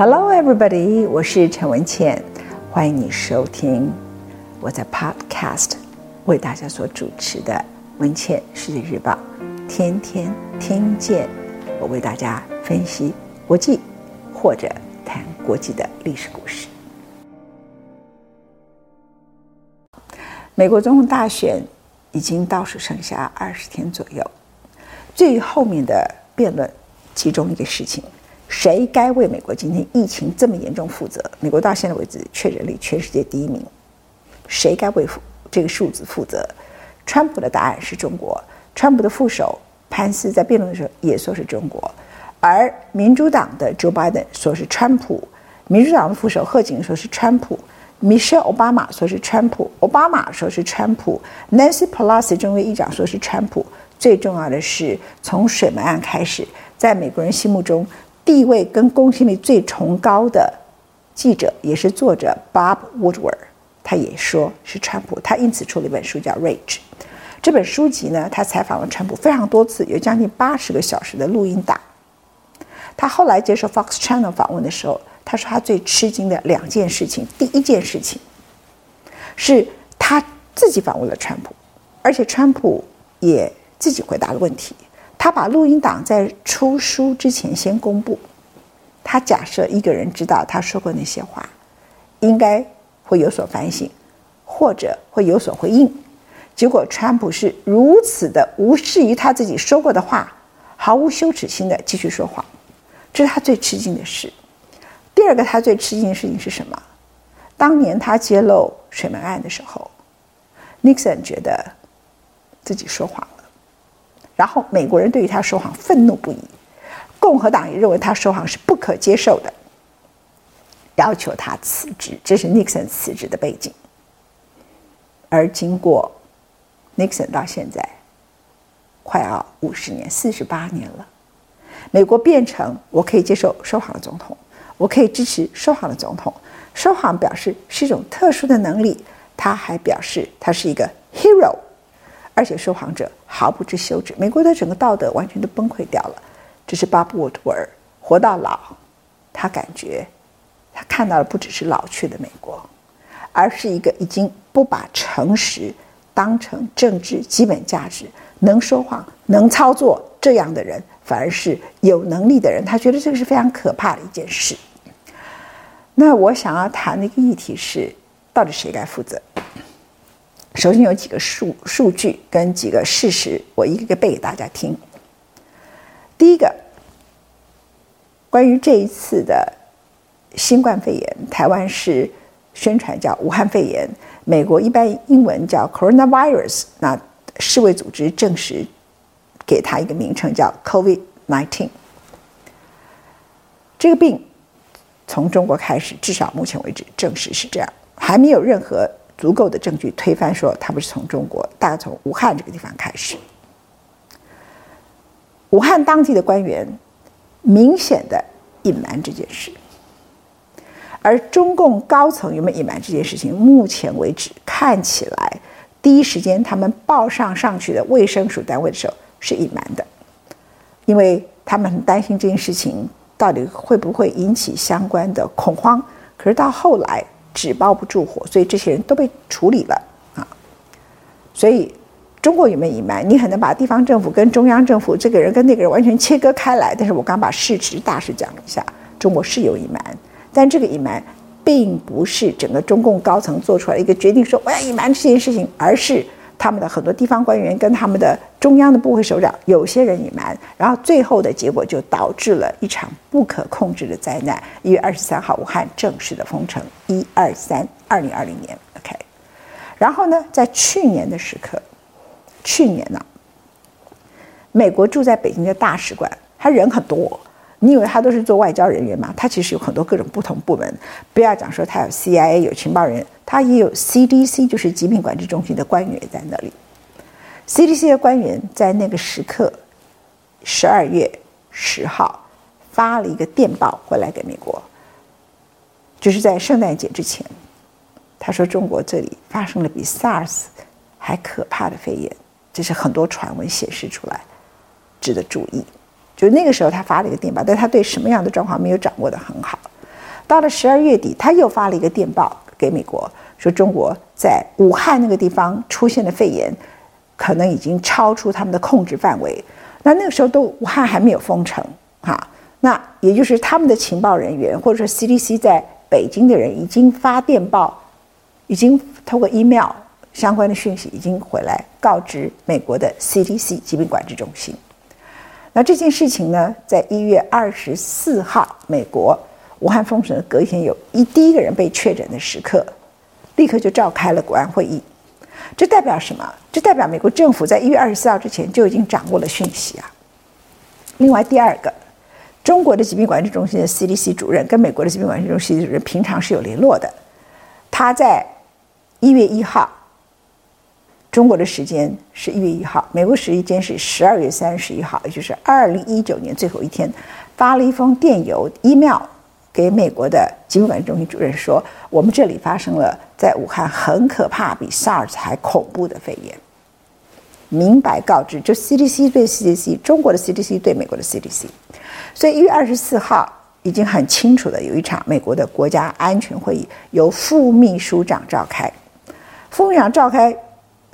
Hello, everybody， 我是陈文茜，欢迎你收听我在 Podcast 为大家所主持的《文茜世界日报》，天天听见。我为大家分析国际或者谈国际的历史故事。美国总统大选已经倒数剩下20天左右，最后面的辩论，其中一个事情。谁该为美国今天疫情这么严重负责？美国到现在为止确诊率全世界第一名，谁该为这个数字负责？川普的答案是中国，川普的副手潘斯在辩论的时候也说是中国，而民主党的 Joe Biden 说是川普，民主党的副手贺锦说是川普， Michelle Obama 说是川普，奥巴马说是川普， Nancy Pelosi 众议长说是川普。最重要的是，从水门案开始，在美国人心目中地位跟公信力最崇高的记者也是作者 Bob Woodward， 他也说是川普，他因此出了一本书叫 Rage。 这本书籍呢，他采访了川普非常多次，有将近80个小时的录音档。他后来接受 Fox Channel 访问的时候，他说他最吃惊的2件事情，第一件事情是他自己访问了川普，而且川普也自己回答了问题。他把录音档在出书之前先公布，他假设一个人知道他说过那些话，应该会有所反省，或者会有所回应。结果川普是如此的无视于他自己说过的话，毫无羞耻心的继续说谎，这是他最吃惊的事。第二个他最吃惊的事情是什么？当年他揭露水门案的时候，尼克森觉得自己说谎，然后美国人对于他说谎愤怒不已，共和党也认为他说谎是不可接受的，要求他辞职，这是 Nixon 辞职的背景。而经过 Nixon 到现在快要50年，48年了，美国变成我可以接受说谎的总统，我可以支持说谎的总统。说谎表示是一种特殊的能力，他还表示他是一个 hero，而且说谎者毫不知羞耻，美国的整个道德完全都崩溃掉了。这是巴布沃特尔活到老，他感觉他看到的不只是老去的美国，而是一个已经不把诚实当成政治基本价值，能说谎能操作这样的人反而是有能力的人。他觉得这个是非常可怕的一件事。那我想要谈的一个议题是，到底谁该负责？首先有几个 数据跟几个事实，我一个个背给大家听。第一个，关于这一次的新冠肺炎，台湾是宣传叫武汉肺炎，美国一般英文叫 coronavirus， 那世卫组织证实给它一个名称叫 COVID-19。 这个病从中国开始，至少目前为止证实是这样，还没有任何足够的证据推翻说它不是从中国，大概从武汉这个地方开始。武汉当地的官员明显的隐瞒这件事，而中共高层有没有隐瞒这件事情，目前为止看起来第一时间他们报上去的卫生署单位的时候是隐瞒的，因为他们很担心这件事情到底会不会引起相关的恐慌，可是到后来纸包不住火，所以这些人都被处理了啊。所以中国有没有隐瞒？你很难把地方政府跟中央政府，这个人跟那个人完全切割开来。但是我刚把事实大事讲了一下，中国是有隐瞒，但这个隐瞒并不是整个中共高层做出来一个决定说我要隐瞒这件事情，而是他们的很多地方官员跟他们的中央的部会首长，有些人隐瞒，然后最后的结果就导致了一场不可控制的灾难。1月23号，武汉正式的封城。2020年 OK。 然后呢，在去年的时刻，美国驻在北京的大使馆，他人很多，你以为他都是做外交人员吗？他其实有很多各种不同部门，不要讲说他有 CIA 有情报人员，他也有 CDC 就是疾病管制中心的官员在那里。 CDC 的官员在那个时刻12月10号发了一个电报回来给美国，就是在圣诞节之前，他说中国这里发生了比 SARS 还可怕的肺炎，这是很多传闻显示出来，值得注意。就那个时候他发了一个电报，但他对什么样的状况没有掌握得很好，到了12月底，他又发了一个电报给美国，说中国在武汉那个地方出现的肺炎可能已经超出他们的控制范围。那个时候都武汉还没有封城哈，那也就是他们的情报人员或者说 CDC 在北京的人已经发电报，已经透过 email 相关的讯息已经回来告知美国的 CDC 疾病管制中心。那这件事情呢，在1月24号美国武汉封城的隔一天，有第一个人被确诊的时刻，立刻就召开了国安会议。这代表什么？这代表美国政府在1月24号之前就已经掌握了讯息啊。另外第二个，中国的疾病管制中心的 CDC 主任跟美国的疾病管制中心主任平常是有联络的，他在1月1号，中国的时间是1月1号，美国时间是12月31号，也就是2019年最后一天，发了一封电邮 email 给美国的疾病管制中心主任，说我们这里发生了在武汉很可怕比 SARS 还恐怖的肺炎，明白告知，就 CDC 对 CDC， 中国的 CDC 对美国的 CDC。 所以1月24号已经很清楚的有一场美国的国家安全会议，由副秘书长召开。副秘书长召开，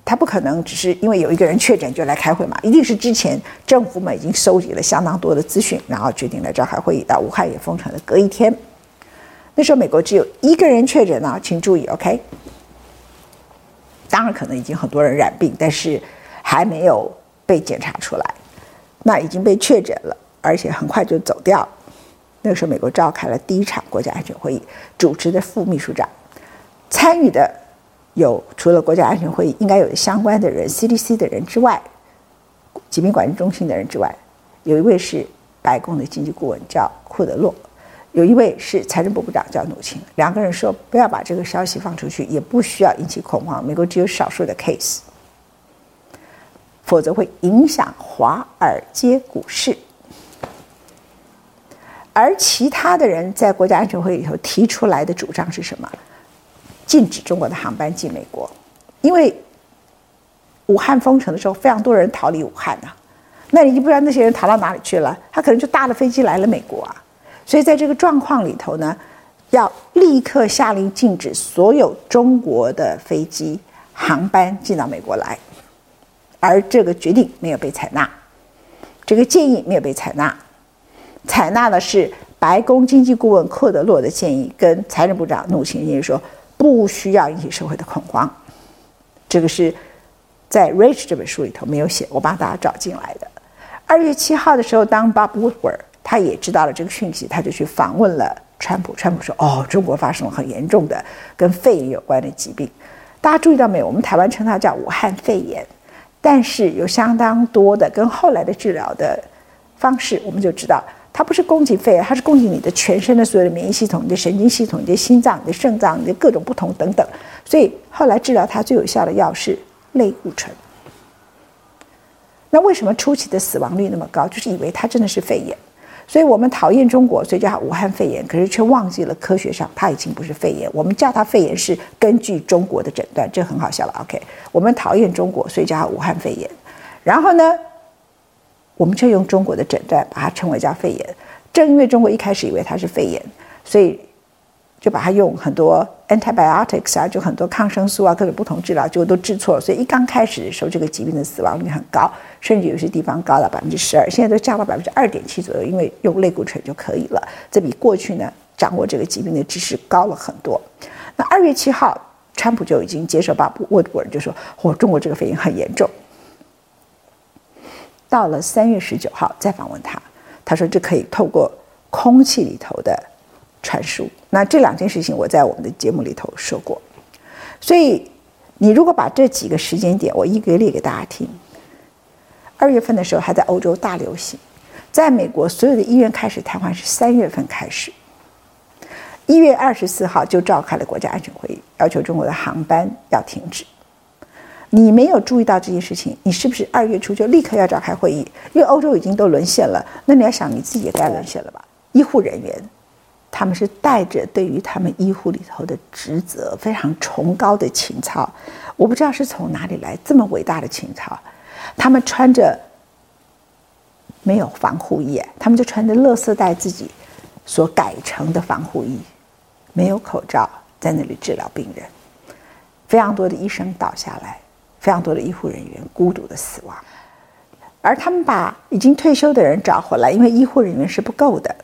他不可能只是因为有一个人确诊就来开会嘛，一定是之前政府们已经收集了相当多的资讯，然后决定来召开会议。到武汉也封城的隔一天，那时候美国只有一个人确诊啊，请注意 OK。 当然可能已经很多人染病，但是还没有被检查出来，那已经被确诊了，而且很快就走掉了。那个时候美国召开了第一场国家安全会议，主持的副秘书长，参与的有除了国家安全会议应该有的相关的人 CDC 的人之外，疾病管制中心的人之外，有一位是白宫的经济顾问叫库德洛，有一位是财政部部长叫努钦。两个人说不要把这个消息放出去，也不需要引起恐慌，美国只有少数的 case， 否则会影响华尔街股市。而其他的人在国家安全会议里头提出来的主张是什么？禁止中国的航班进美国，因为武汉封城的时候非常多人逃离武汉啊，那你就不知道那些人逃到哪里去了，他可能就搭了飞机来了美国啊。所以在这个状况里头呢，要立刻下令禁止所有中国的飞机航班进到美国来。而这个决定没有被采纳，这个建议没有被采纳，采纳的是白宫经济顾问克德洛的建议跟财政部长努钦建议，说不需要引起社会的恐慌。这个是在 Rage 这本书里头没有写，我帮大家找进来的。2月7号的时候，当 Bob Woodward 他也知道了这个讯息，他就去访问了川普。川普说中国发生了很严重的跟肺炎有关的疾病，大家注意到没有？我们台湾称它叫武汉肺炎，但是有相当多的跟后来的治疗的方式，我们就知道它不是攻击肺炎，它是攻击你的全身的所有的免疫系统，你的神经系统，你的心脏，你的肾脏，你的各种不同等等。所以后来治疗它最有效的药是类固醇。那为什么初期的死亡率那么高？就是以为它真的是肺炎，所以我们讨厌中国，所以叫它武汉肺炎，可是却忘记了科学上它已经不是肺炎，我们叫它肺炎是根据中国的诊断，这很好笑了 OK。 我们讨厌中国，所以叫它武汉肺炎，然后呢我们就用中国的诊断把它称为叫肺炎。正因为中国一开始以为它是肺炎，所以就把它用很多 antibiotics 啊，就很多抗生素啊，各种不同治疗，结果都治错了。所以一刚开始的时候，这个疾病的死亡率很高，甚至有些地方高到 12%， 现在都降到 2.7% 左右，因为用类固醇就可以了。这比过去呢掌握这个疾病的知识高了很多。那2月7号川普就已经接受Bob Woodward就说中国这个肺炎很严重。到了3月19号再访问他，他说这可以透过空气里头的传输。那这两件事情我在我们的节目里头说过，所以你如果把这几个时间点我一个列给大家听，2月份的时候还在欧洲大流行，在美国所有的医院开始瘫痪是3月份开始，1月24号就召开了国家安全会议，要求中国的航班要停止。你没有注意到这件事情，你是不是2月初就立刻要召开会议？因为欧洲已经都沦陷了，那你要想你自己也该沦陷了吧？医护人员，他们是带着对于他们医护里头的职责非常崇高的情操，我不知道是从哪里来这么伟大的情操。他们穿着没有防护衣，他们就穿着垃圾袋自己所改成的防护衣，没有口罩在那里治疗病人，非常多的医生倒下来，非常多的医护人员孤独的死亡，而他们把已经退休的人找回来，因为医护人员是不够的。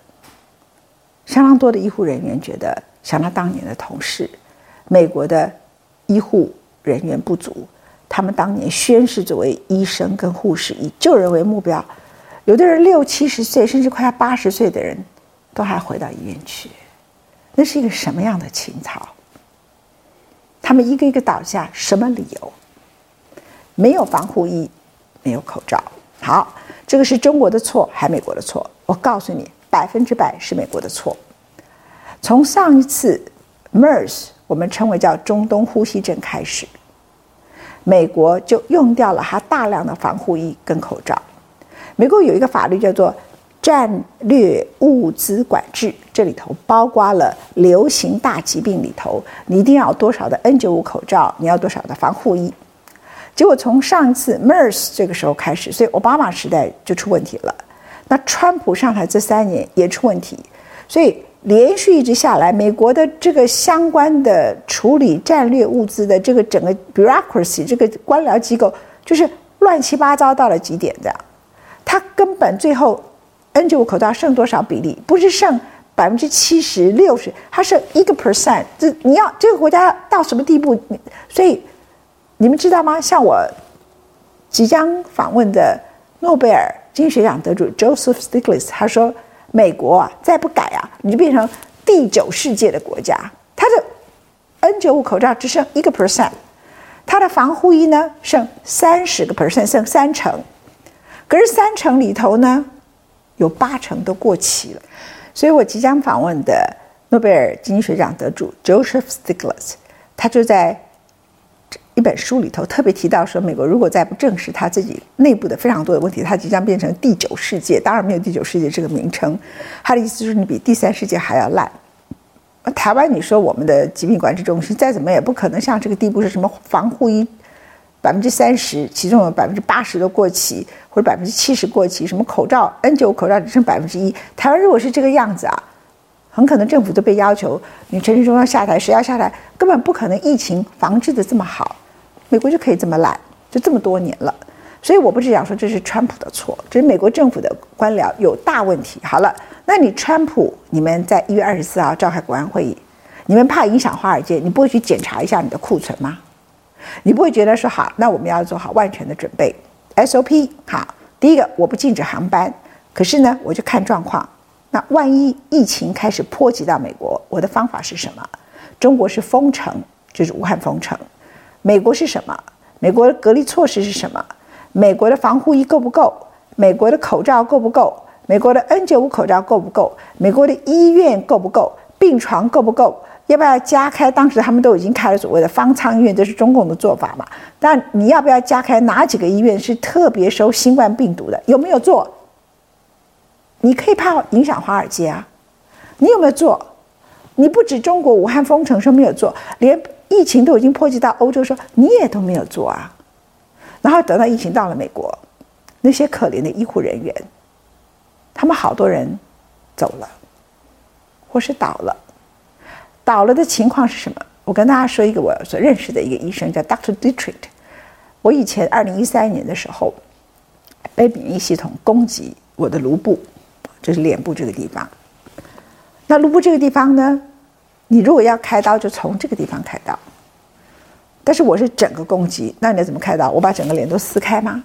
相当多的医护人员觉得想到当年的同事，美国的医护人员不足，他们当年宣誓作为医生跟护士以救人为目标，有的人60、70岁甚至快要80岁的人都还回到医院去，那是一个什么样的情操？他们一个一个倒下，什么理由？没有防护衣，没有口罩。好，这个是中国的错还是美国的错？我告诉你，100%是美国的错。从上一次 MERS 我们称为叫中东呼吸症开始，美国就用掉了它大量的防护衣跟口罩。美国有一个法律叫做战略物资管制，这里头包括了流行大疾病里头你一定要有多少的 N95 口罩，你要多少的防护衣。结果从上一次 MERS 这个时候开始，所以奥巴马时代就出问题了，那川普上台这3年也出问题，所以连续一直下来，美国的这个相关的处理战略物资的这个整个 bureaucracy 这个官僚机构就是乱七八糟到了极点的。他根本最后 N95 口罩剩多少比例，不是剩70%、60%，它剩1%。你要这个国家到什么地步？所以你们知道吗？像我即将访问的诺贝尔经济学奖得主 Joseph Stiglitz， 他说美国啊，再不改啊，你就变成第9世界的国家。他的 N95 口罩只剩1%， 他的防护衣呢剩30%， 剩30%。可是30%里头呢，有80%都过期了。所以我即将访问的诺贝尔经济学奖得主 Joseph Stiglitz， 他就在一本书里头特别提到说，美国如果再不正视他自己内部的非常多的问题，他即将变成第9世界。当然没有第9世界这个名称，他的意思就是你比第3世界还要烂。台湾你说我们的疾病管制中心再怎么也不可能像这个地步，是什么防护衣30%，其中有80%都过期，或者70%过期，什么口罩 N95 口罩只剩1%。台湾如果是这个样子啊，很可能政府都被要求你陈时中要下台，谁要下台，根本不可能疫情防治的这么好。美国就可以这么烂，就这么多年了。所以我不只想说这是川普的错，这是美国政府的官僚有大问题。好了，那你川普，你们在1月24号召开国安会议，你们怕影响华尔街，你不会去检查一下你的库存吗？你不会觉得说好，那我们要做好万全的准备 SOP。 好，第一个我不禁止航班，可是呢我就看状况，那万一疫情开始波及到美国，我的方法是什么？中国是封城，就是武汉封城。美国是什么？美国的隔离措施是什么？美国的防护衣够不够？美国的口罩够不够？美国的 N95 口罩够不够？美国的医院够不够？病床够不够？要不要加开？当时他们都已经开了所谓的方舱医院，这是中共的做法嘛？但你要不要加开？哪几个医院是特别收新冠病毒的？有没有做？你可以怕影响华尔街啊，你有没有做？你不止中国武汉封城说没有做，连疫情都已经波及到欧洲说你也都没有做啊。然后等到疫情到了美国，那些可怜的医护人员，他们好多人走了或是倒了。倒了的情况是什么？我跟大家说一个我所认识的一个医生叫 Dr. Dietrich。 我以前2013年的时候被免疫系统攻击我的颅部，就是脸部这个地方。那颅部这个地方呢，你如果要开刀就从这个地方开刀，但是我是整个攻击，那你怎么开刀？我把整个脸都撕开吗？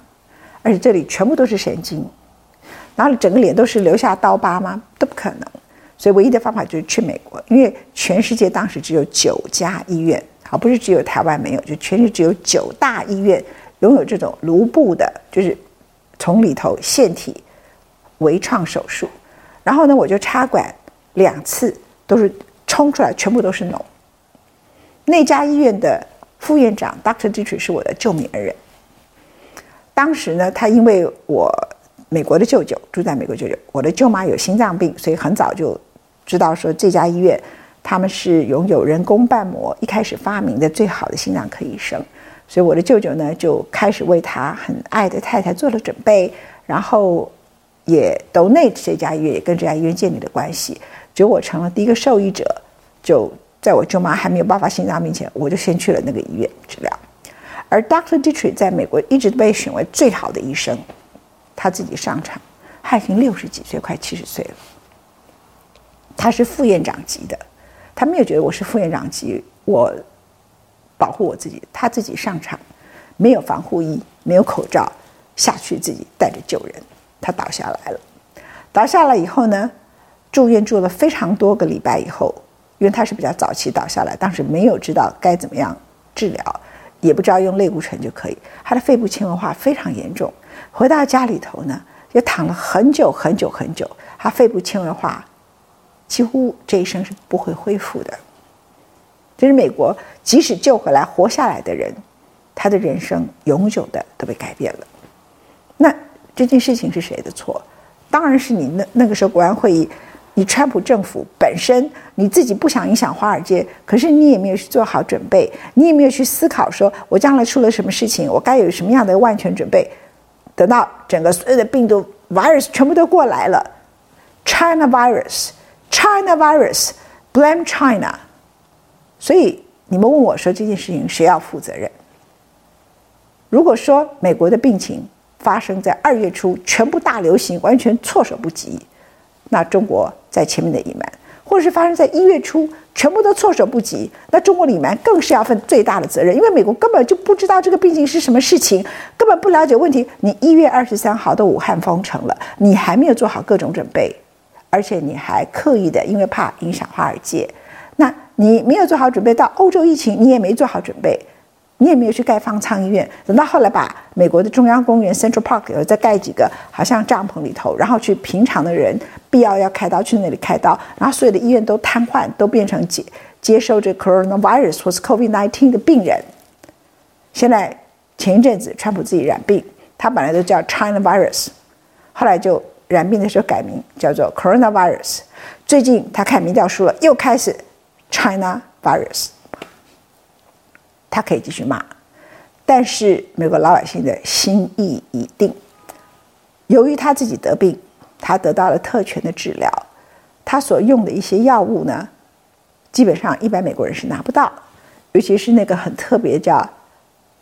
而且这里全部都是神经，然后整个脸都是留下刀疤吗？都不可能。所以唯一的方法就是去美国，因为全世界当时只有9家医院，好，不是只有台湾没有，就全世界只有9大医院拥有这种颅部的，就是从里头腺体微创手术。然后呢我就插管2次，都是冲出来全部都是脓。那家医院的副院长 Dr. Dietrich 是我的救命恩人。当时呢他因为我美国的舅舅住在美国舅舅，我的舅妈有心脏病，所以很早就知道说这家医院他们是拥有人工瓣膜一开始发明的最好的心脏科医生，所以我的舅舅呢就开始为他很爱的太太做了准备，然后也 donate 这家医院，也跟这家医院建立了关系。结果我成了第一个受益者，就在我舅妈还没有爆发心脏病前，我就先去了那个医院治疗。而 Dr. Dietrich 在美国一直被选为最好的医生，他自己上场，他已经60几岁，快70岁了。他是副院长级的，他没有觉得我是副院长级，我保护我自己，他自己上场，没有防护衣，没有口罩，下去自己带着救人，他倒下来了。倒下来以后呢，住院住了非常多个礼拜以后，因为他是比较早期倒下来，当时没有知道该怎么样治疗，也不知道用类固醇就可以，他的肺部纤维化非常严重。回到家里头呢，就躺了很久，他肺部纤维化几乎这一生是不会恢复的。就是美国即使救回来活下来的人，他的人生永久的都被改变了。那这件事情是谁的错？当然是你那个时候国安会议，你川普政府本身，你自己不想影响华尔街，可是你也没有去做好准备，你也没有去思考说我将来出了什么事情，我该有什么样的万全准备。等到整个所有的病毒 virus 全部都过来了， China virus blame China。 所以你们问我说这件事情谁要负责任？如果说美国的病情发生在2月初，全部大流行，完全措手不及，那中国在前面的隐瞒，或者是发生在1月初，全部都措手不及，那中国的隐瞒更是要负最大的责任，因为美国根本就不知道这个病情是什么事情，根本不了解问题。你1月23号的武汉封城了，你还没有做好各种准备，而且你还刻意的因为怕影响华尔街，那你没有做好准备。到欧洲疫情你也没做好准备，你也没有去盖方舱医院，等到后来把美国的中央公园 Central Park 里头再盖几个好像帐篷里头，然后去平常的人必要开刀去那里开刀，然后所有的医院都瘫痪，都变成接受这 coronavirus 或是 COVID-19 的病人。现在前一阵子川普自己染病，他本来都叫 China virus， 后来就染病的时候改名叫做 coronavirus， 最近他看民调输了，又开始 China virus。他可以继续骂，但是美国老百姓的心意已定。由于他自己得病，他得到了特权的治疗，他所用的一些药物呢，基本上一般美国人是拿不到，尤其是那个很特别叫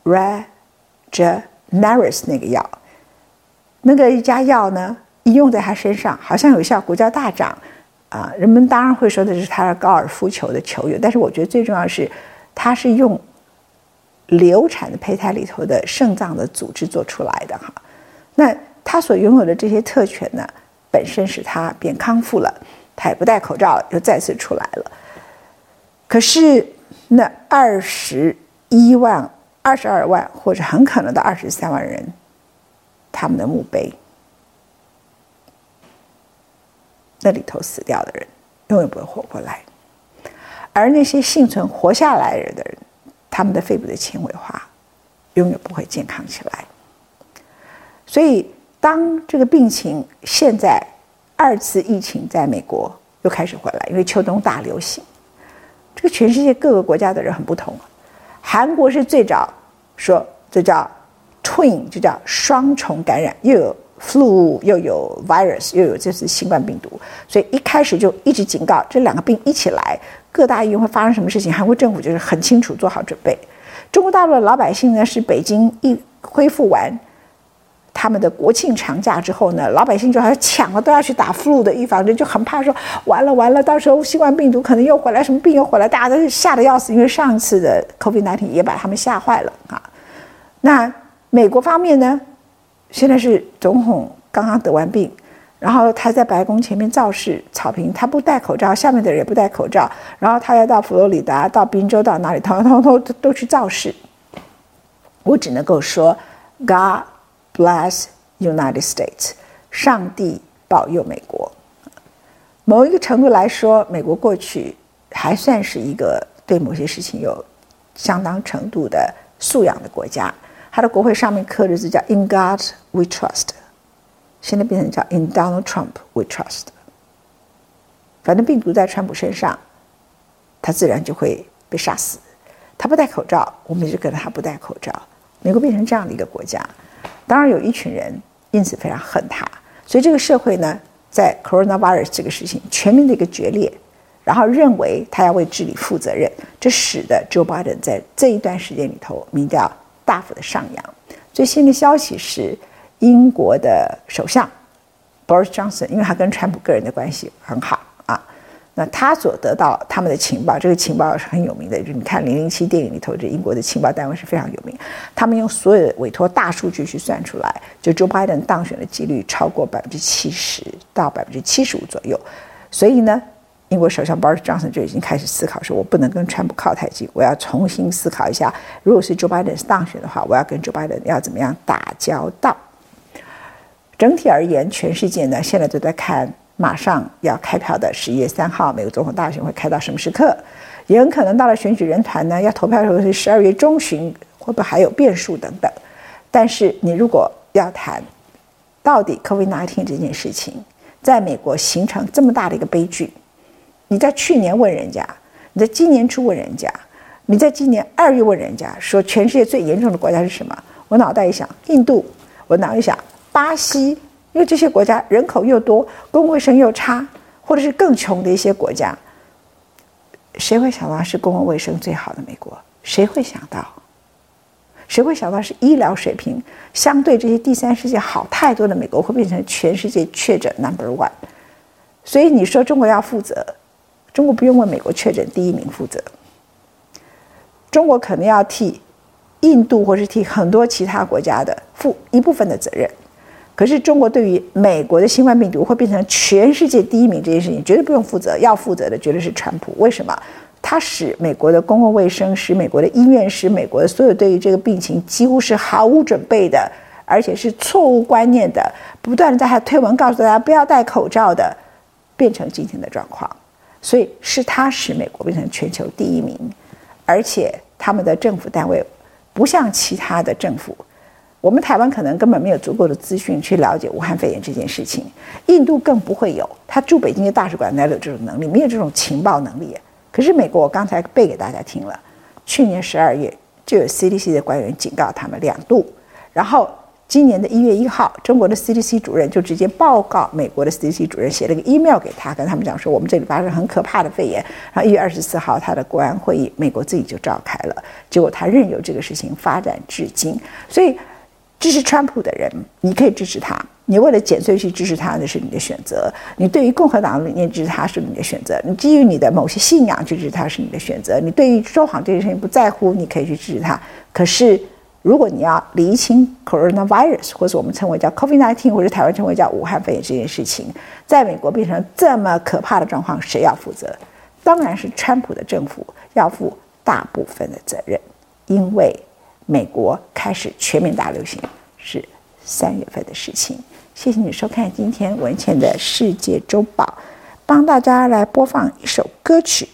Rage 那个药，那个一家药呢，一用在他身上好像有效，股价大涨啊，人们当然会说的是他是高尔夫球的球友，但是我觉得最重要的是他是用流产的胚胎里头的肾脏的组织做出来的哈，那他所拥有的这些特权呢，本身使他变康复了，他也不戴口罩又再次出来了。可是那21万、22万或者很可能到23万人，他们的墓碑那里头死掉的人永远不会活过来，而那些幸存活下来的人，他们的肺部的纤维化永远不会健康起来。所以当这个病情现在2次疫情在美国又开始回来，因为秋冬大流行，这个全世界各个国家的人很不同。韩国是最早说这叫 twin， 就叫双重感染，又有 flu 又有 virus 又有这次新冠病毒，所以一开始就一直警告这两个病一起来，各大医院会发生什么事情，韩国政府就是很清楚做好准备。中国大陆的老百姓呢，是北京一恢复完他们的国庆长假之后呢，老百姓就还抢了，都要去打 flu 的预防针，就很怕说完了，到时候新冠病毒可能又回来，什么病又回来，大家都吓得要死，因为上次的 COVID-19 也把他们吓坏了啊。那美国方面呢，现在是总统刚刚得完病，然后他在白宫前面造势草坪，他不戴口罩，下面的人也不戴口罩，然后他要到佛罗里达，到宾州，到哪里都去造势。我只能够说 God bless United States， 上帝保佑美国。某一个程度来说，美国过去还算是一个对某些事情有相当程度的素养的国家，他的国会上面刻着字叫 In God We Trust，现在变成叫 In Donald Trump We Trust。 反正病毒在川普身上，他自然就会被杀死，他不戴口罩，我们也就跟着他不戴口罩。美国变成这样的一个国家，当然有一群人因此非常恨他，所以这个社会呢，在 coronavirus 这个事情全面的一个决裂，然后认为他要为治理负责任，这使得 Joe Biden 在这一段时间里头民调大幅的上扬。最新的消息是，英国的首相 Boris Johnson， 因为他跟川普个人的关系很好啊，那他所得到他们的情报，这个情报是很有名的，就是你看007电影里头，这英国的情报单位是非常有名，他们用所有的委托大数据去算出来，就 Joe Biden 当选的几率超过 70% 到 75% 左右。所以呢，英国首相 Boris Johnson 就已经开始思考说，我不能跟川普靠太近，我要重新思考一下，如果是 Joe Biden 当选的话，我要跟 Joe Biden 要怎么样打交道。整体而言，全世界呢现在都在看马上要开票的11月3号美国总统大选会开到什么时刻，也很可能到了选举人团呢要投票的时候是12月中旬，会不会还有变数等等。但是你如果要谈到底 COVID-19 这件事情在美国形成这么大的一个悲剧，你在去年问人家，你在今年初问人家，你在今年2月问人家说全世界最严重的国家是什么，我脑袋一想印度，我脑袋一想巴西，因为这些国家人口又多，公共卫生又差，或者是更穷的一些国家，谁会想到是公共卫生最好的美国？谁会想到？谁会想到是医疗水平相对这些第三世界好太多的美国会变成全世界确诊 No.1？ 所以你说中国要负责，中国不用为美国确诊第一名负责，中国可能要替印度或是替很多其他国家的负一部分的责任，可是中国对于美国的新冠病毒会变成全世界第一名这件事情绝对不用负责，要负责的绝对是川普。为什么？他使美国的公共卫生，使美国的医院，使美国的所有对于这个病情几乎是毫无准备的，而且是错误观念的，不断的在他推文告诉大家不要戴口罩的，变成今天的状况。所以是他使美国变成全球第一名，而且他们的政府单位不像其他的政府，我们台湾可能根本没有足够的资讯去了解武汉肺炎这件事情，印度更不会有，他驻北京的大使馆哪有这种能力，没有这种情报能力。可是美国，我刚才背给大家听了，去年12月就有 CDC 的官员警告他们2度，然后今年的1月1号，中国的 CDC 主任就直接报告美国的 CDC 主任，写了个 email 给他，跟他们讲说我们这里发生很可怕的肺炎。然后1月24号，他的国安会议美国自己就召开了，结果他任由这个事情发展至今。所以支持川普的人，你可以支持他，你为了减税去支持他，那是你的选择；你对于共和党的理念支持他是你的选择；你基于你的某些信仰去支持他是你的选择；你对于说谎这件事情不在乎，你可以去支持他。可是如果你要厘清 coronavirus， 或者我们称为叫 COVID-19， 或者台湾称为叫武汉肺炎这件事情，在美国变成这么可怕的状况，谁要负责？当然是川普的政府要负大部分的责任，因为美国开始全面大流行是3月份的事情。谢谢你收看今天文茜的世界周报，帮大家来播放一首歌曲。